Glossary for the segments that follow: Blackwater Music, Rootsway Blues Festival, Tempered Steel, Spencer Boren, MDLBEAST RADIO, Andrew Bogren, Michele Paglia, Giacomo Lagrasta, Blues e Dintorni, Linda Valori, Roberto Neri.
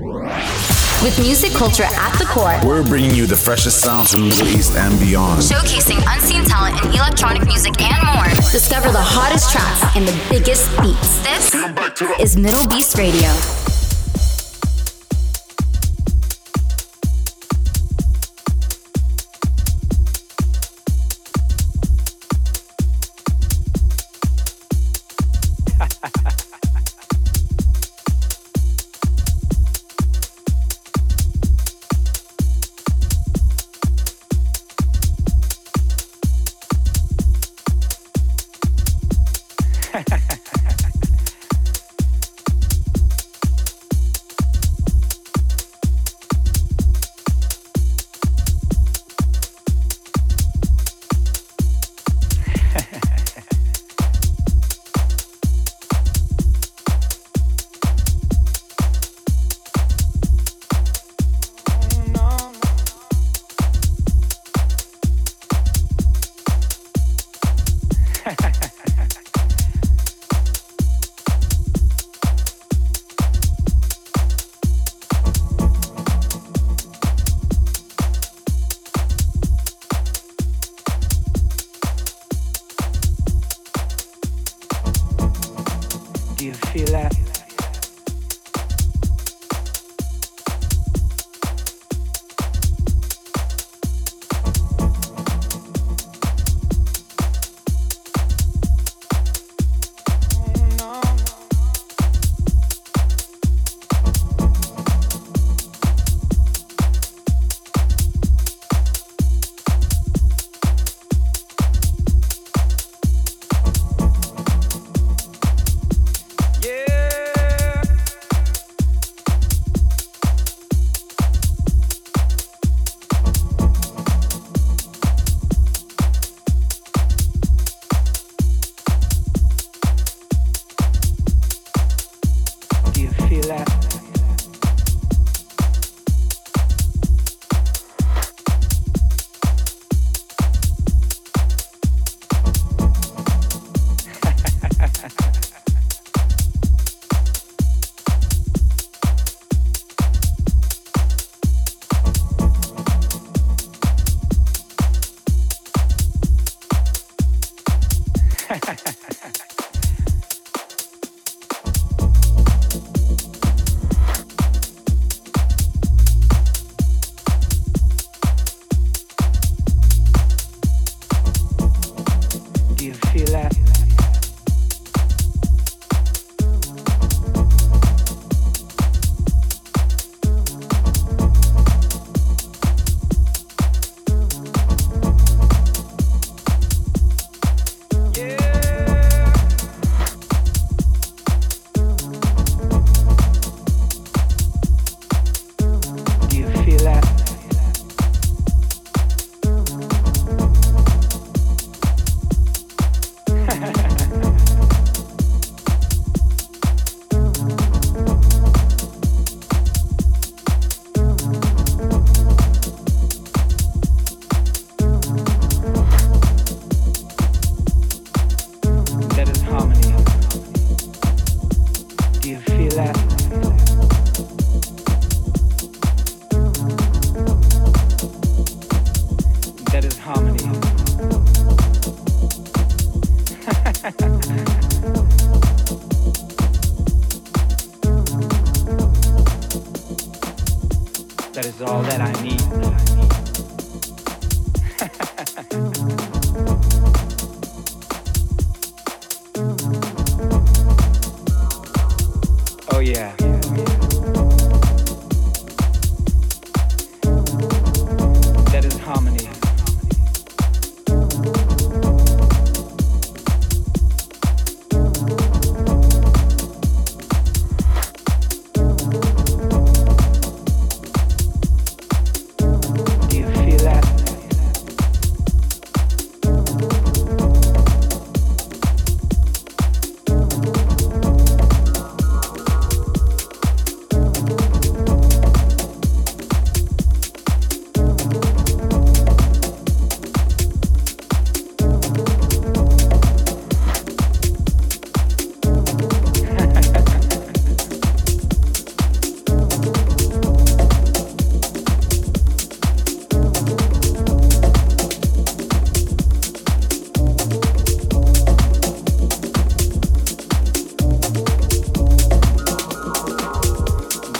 With music culture at the core, we're bringing you the freshest sounds from the Middle East and beyond. Showcasing unseen talent in electronic music and more. Discover the hottest tracks and the biggest beats. This is Middle Beast Radio.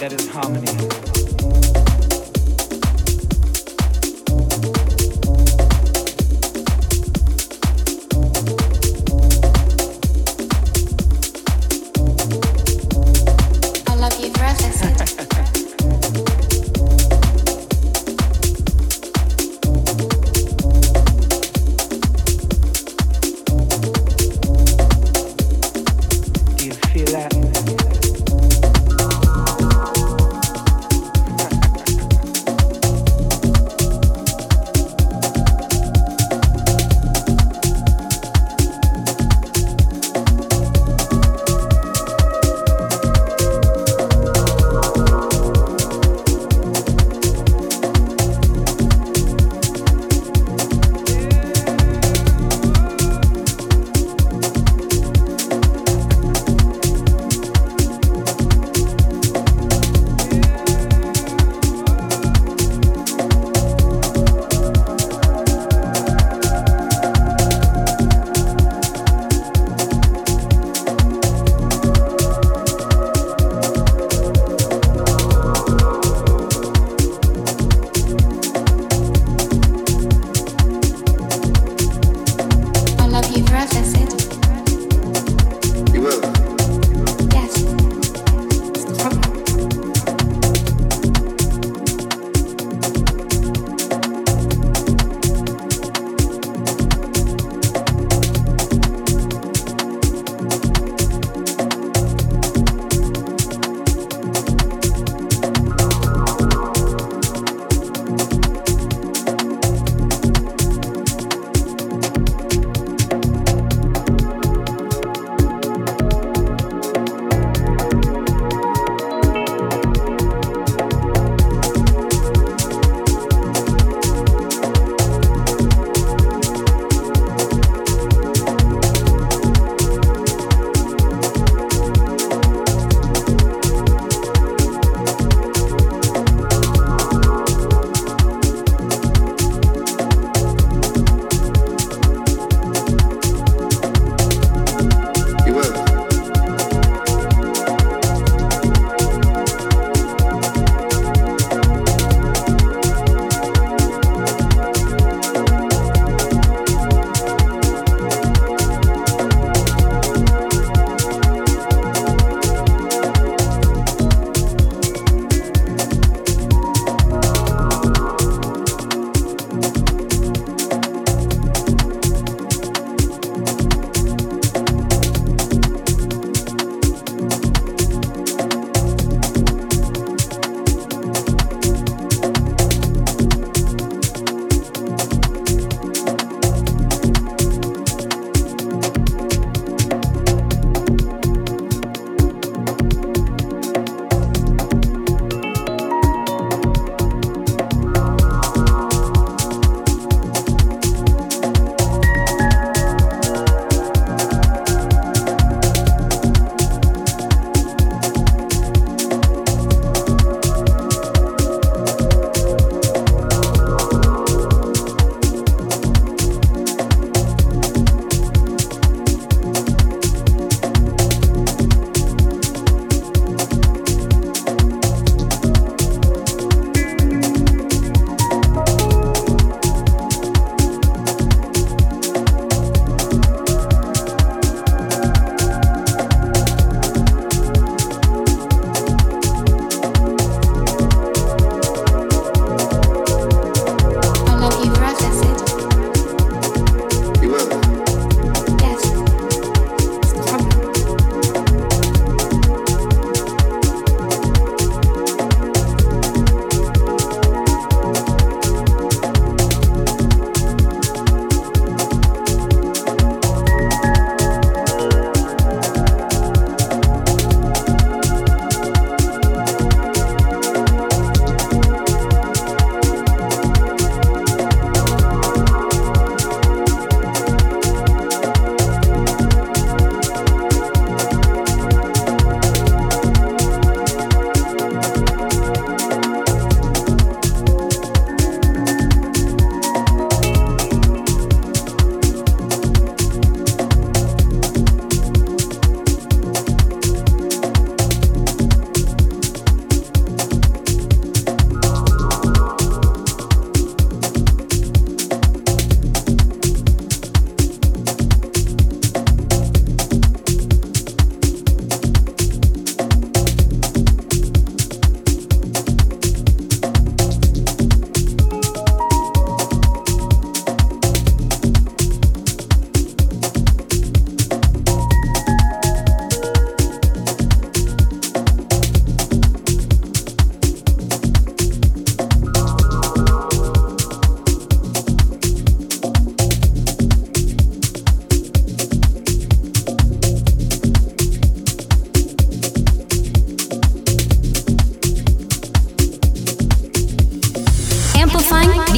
that is harmony.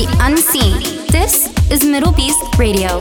the unseen. This is Middle Beast Radio.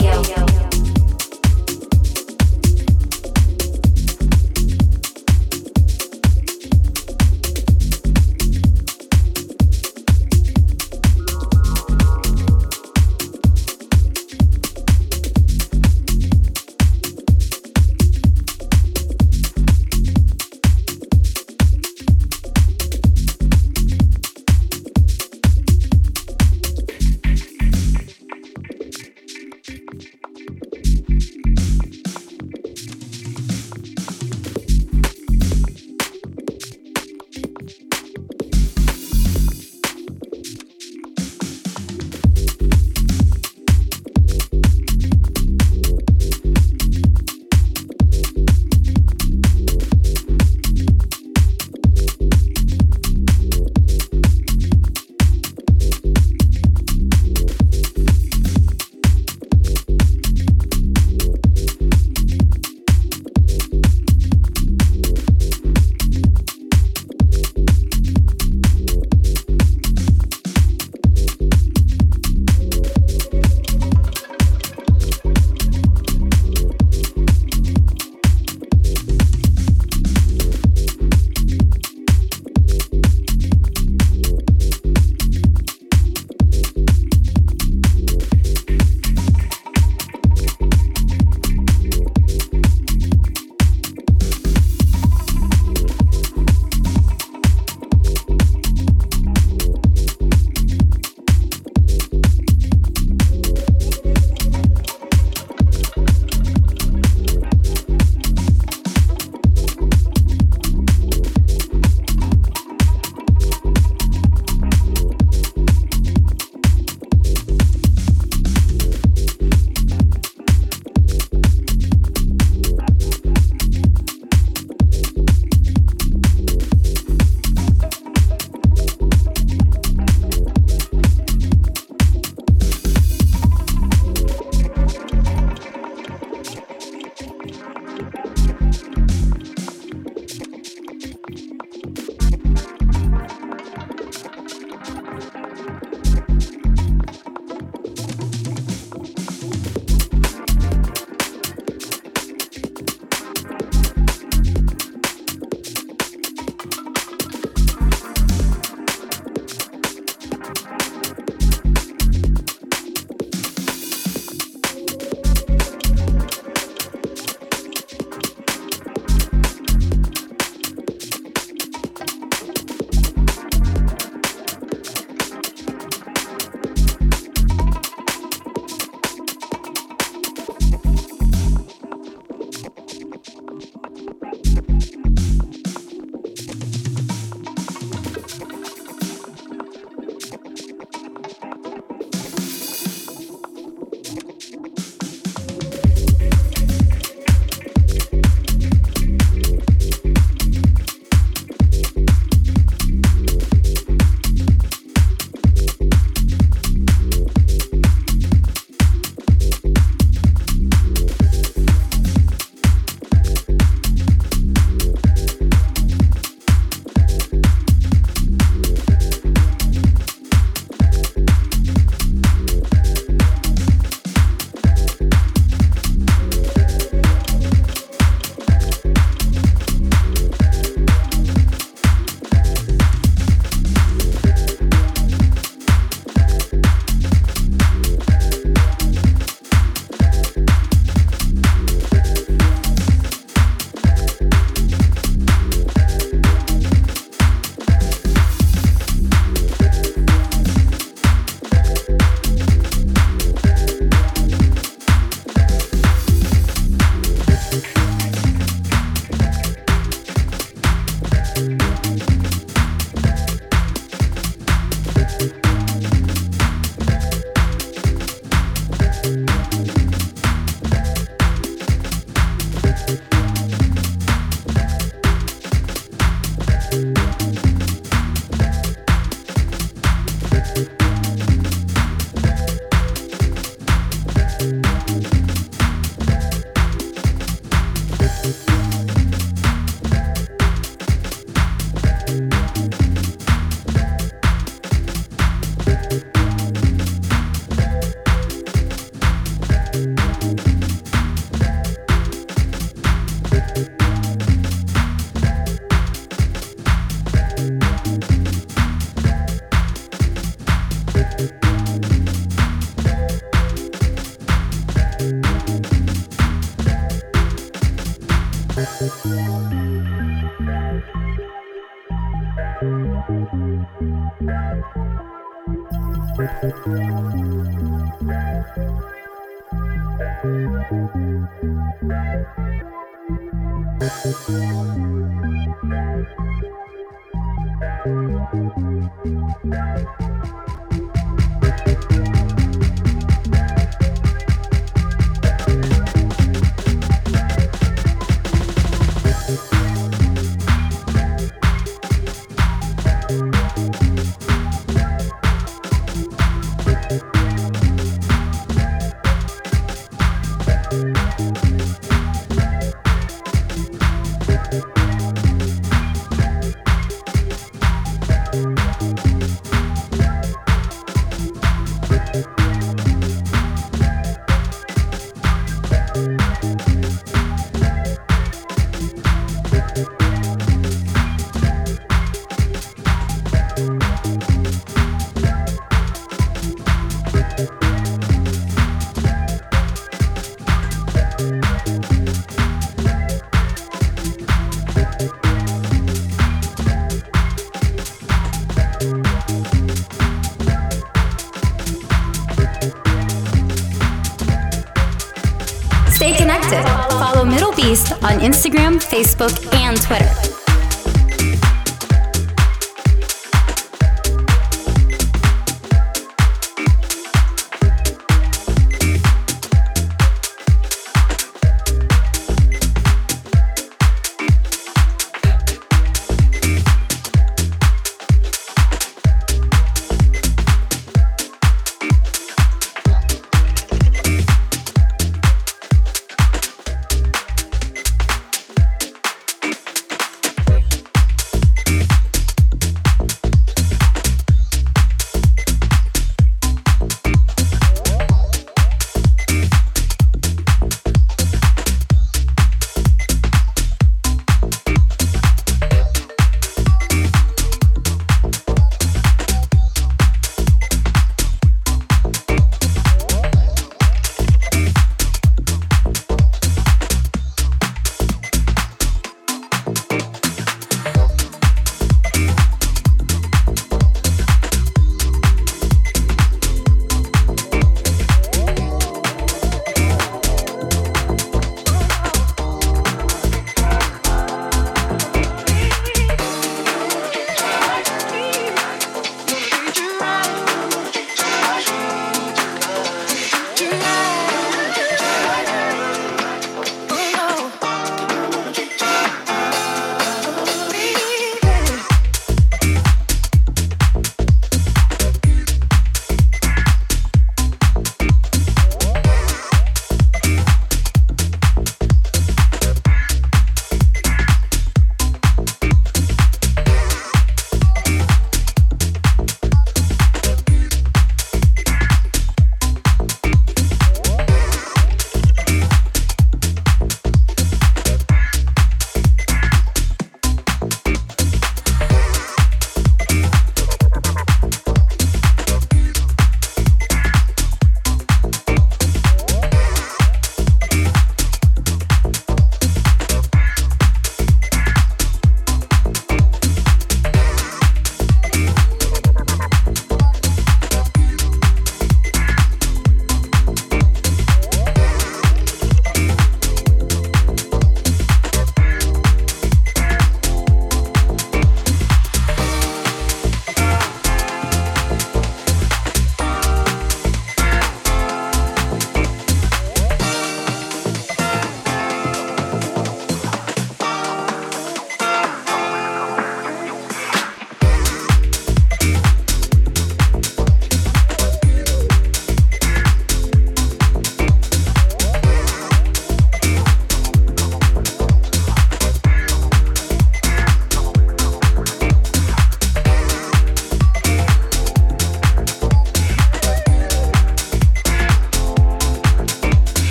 Follow MDLBEAST on Instagram, Facebook, and Twitter.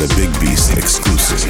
is a Big Beast exclusive.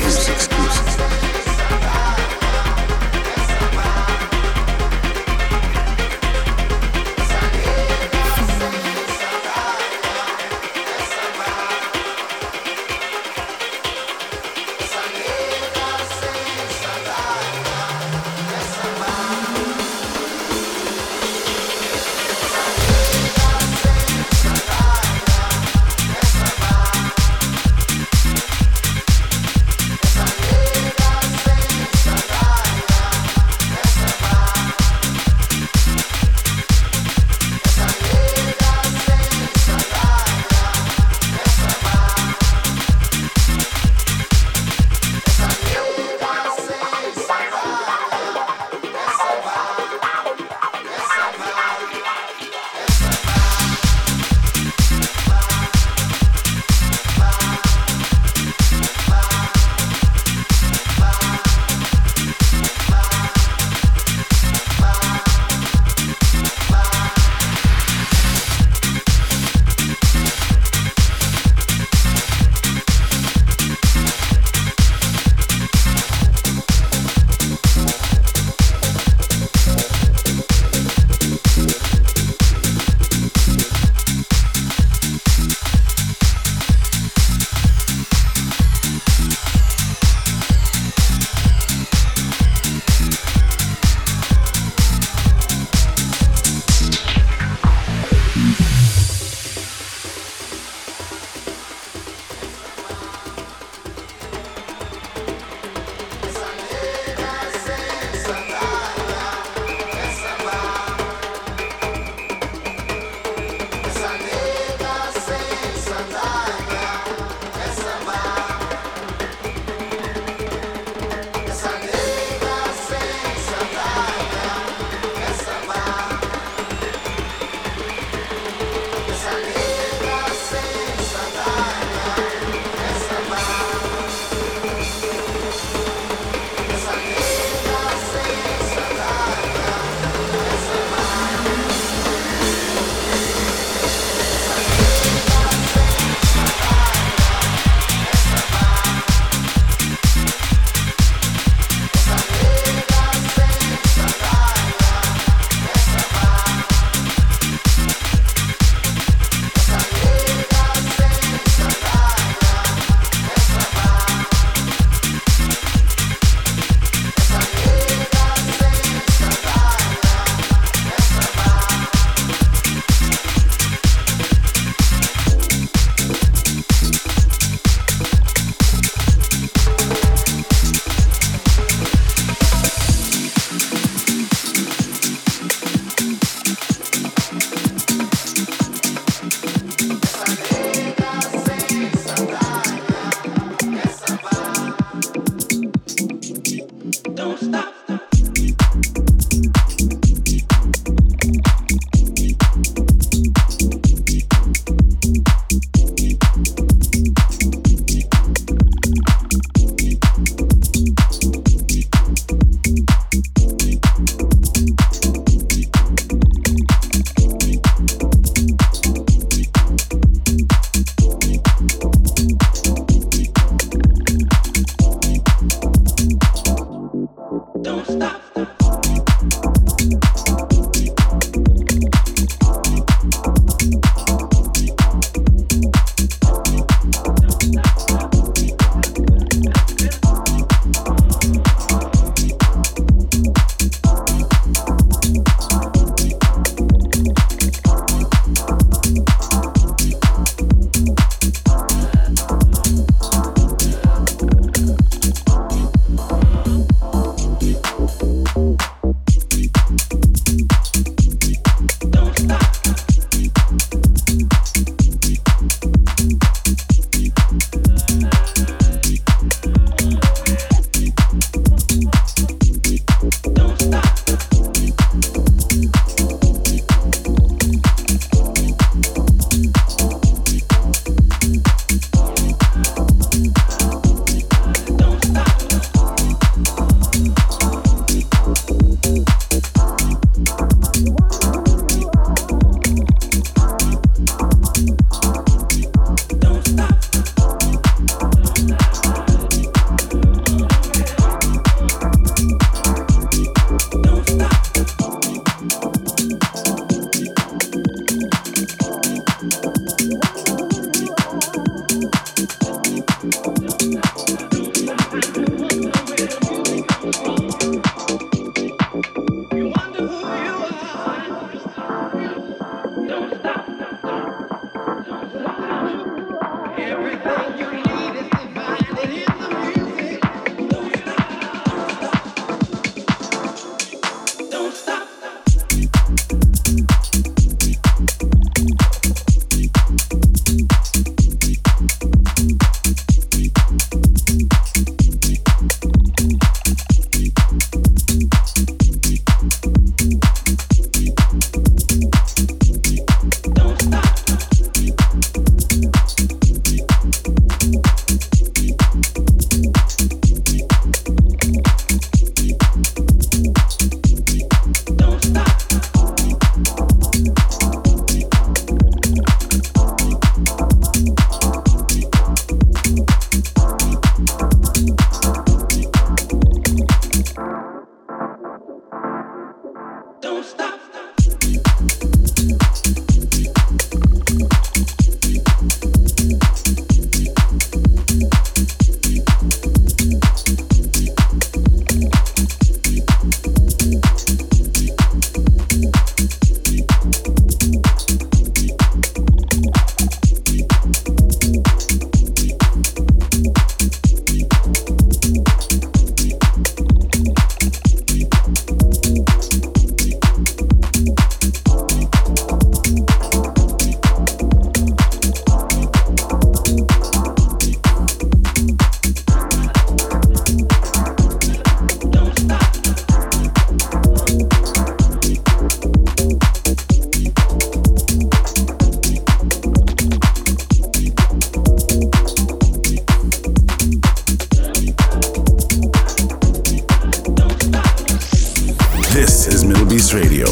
is MDLBEAST Radio.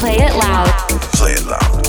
Play it loud. Play it loud.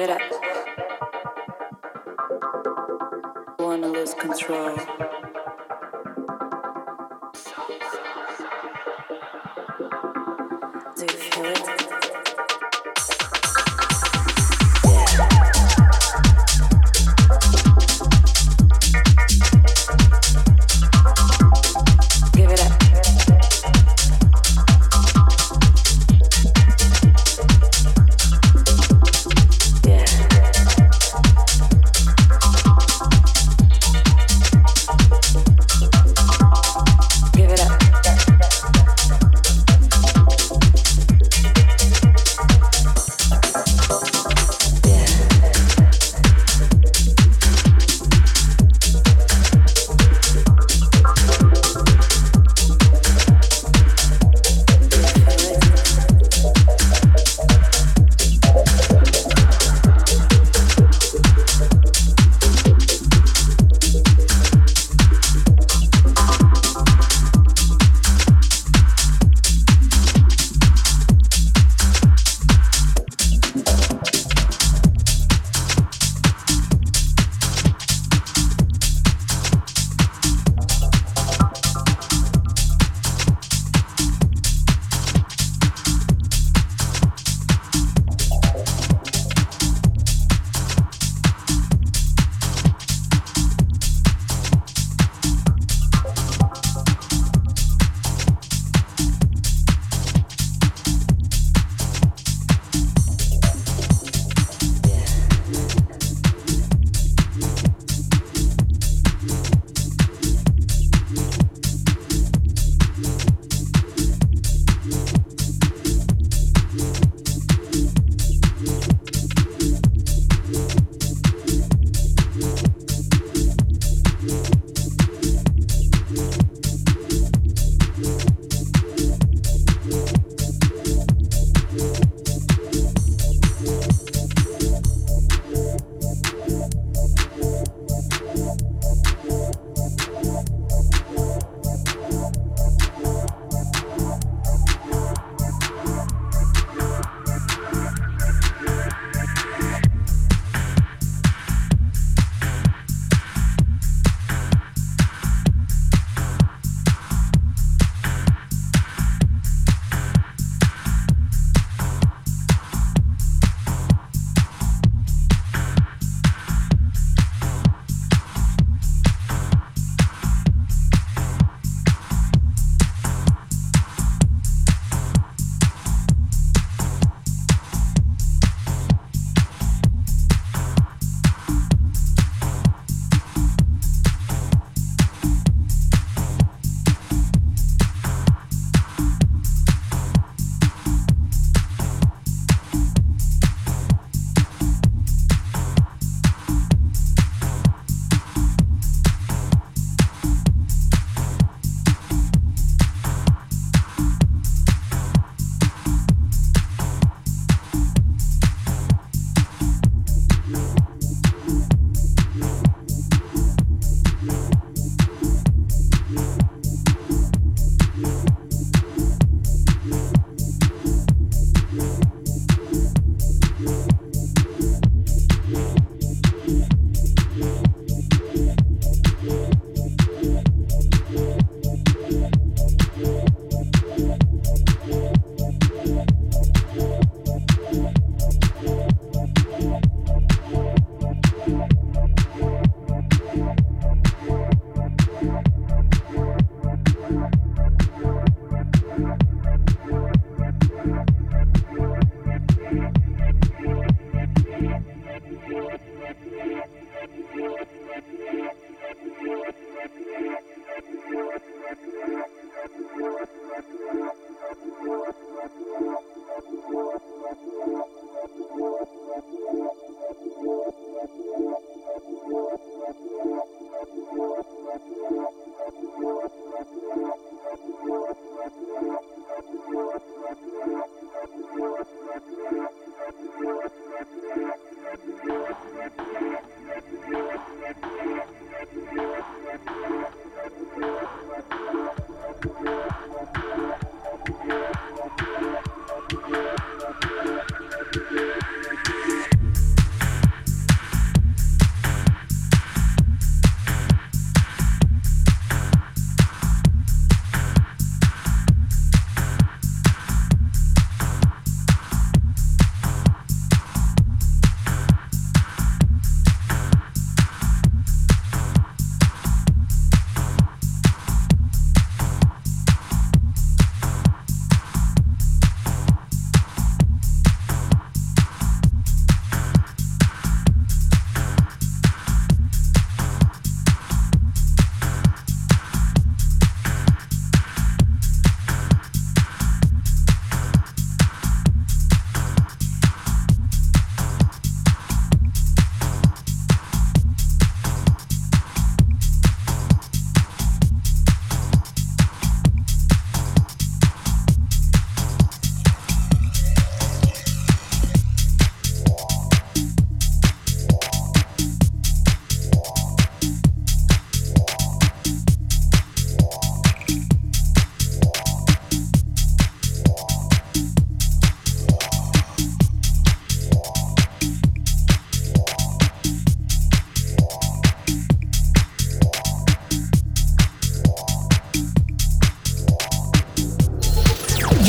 give it up. Don't wanna lose control. Do you feel it?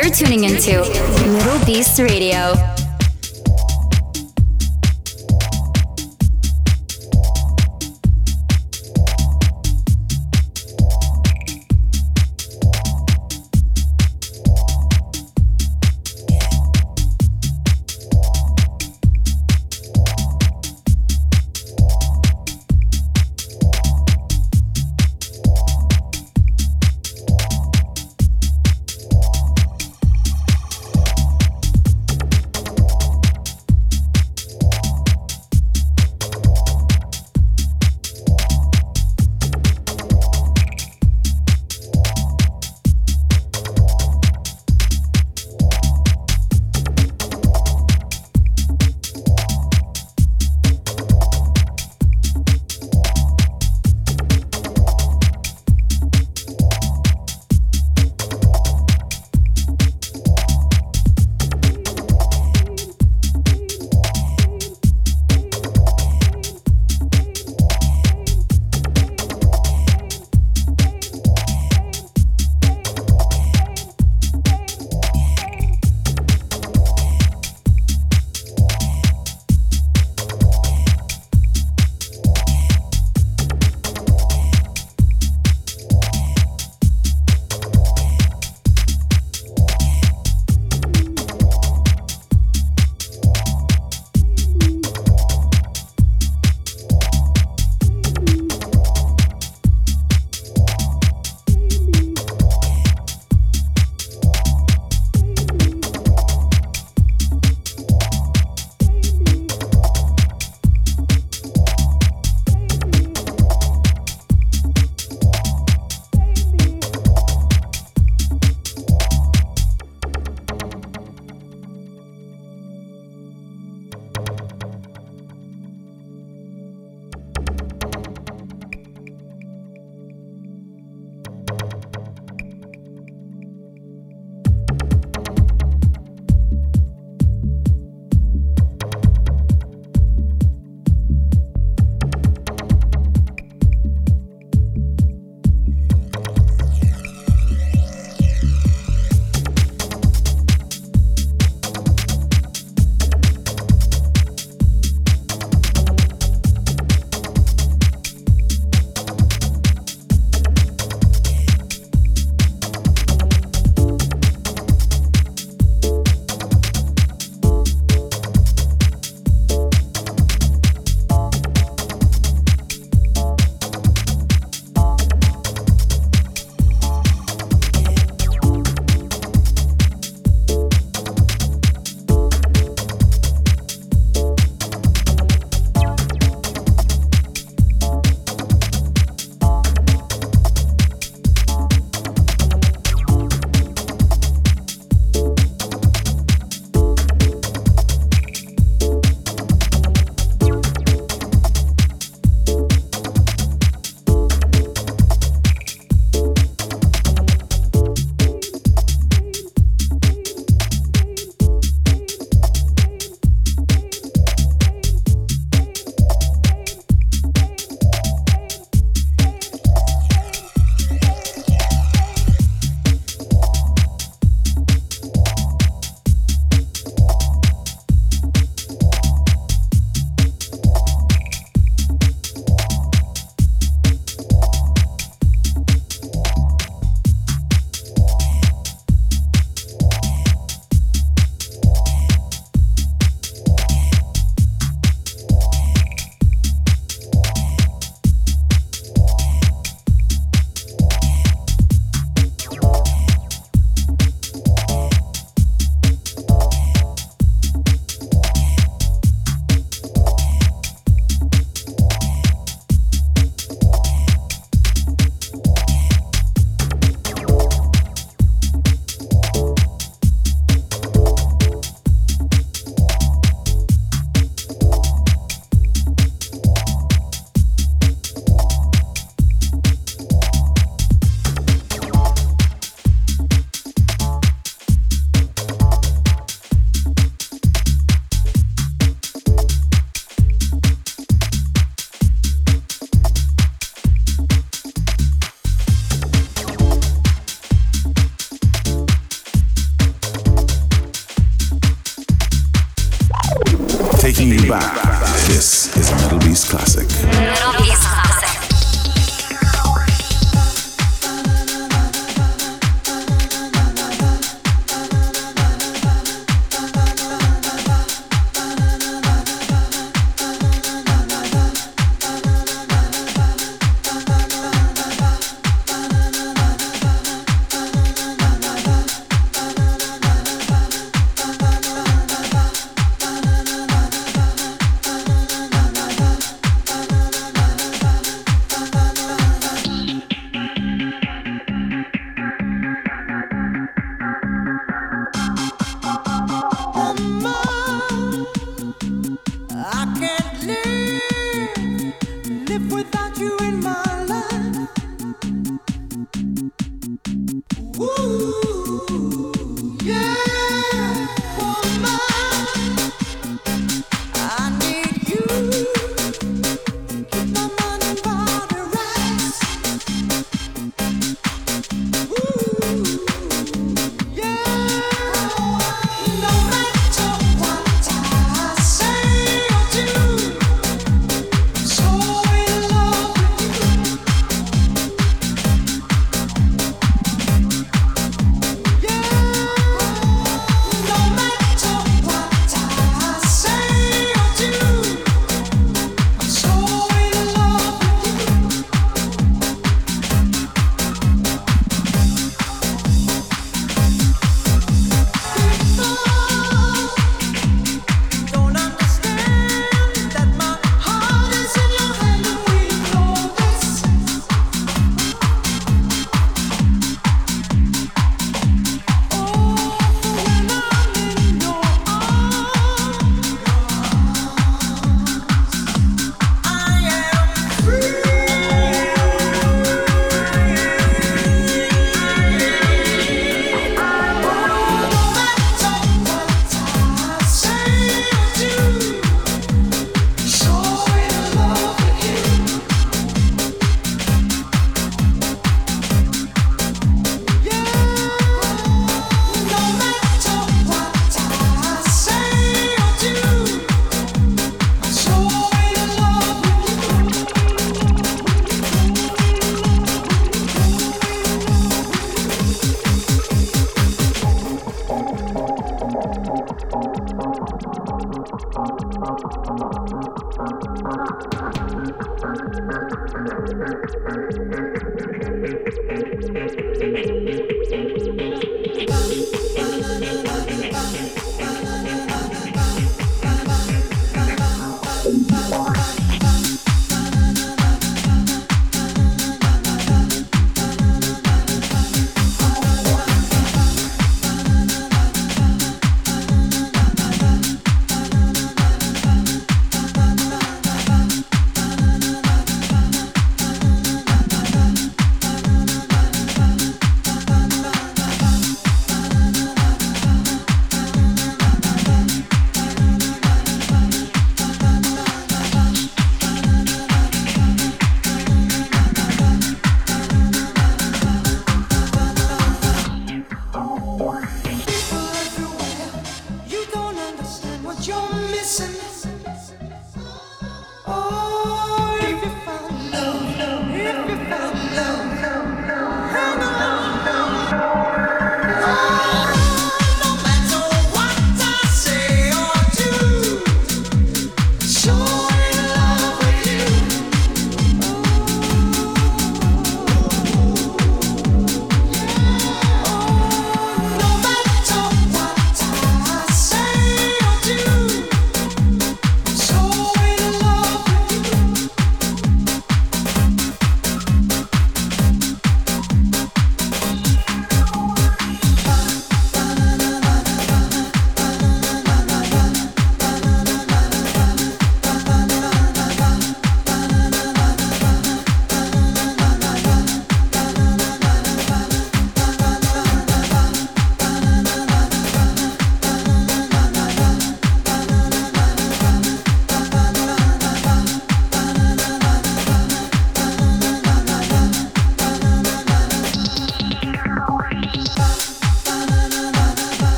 You're tuning into Little Beast Radio.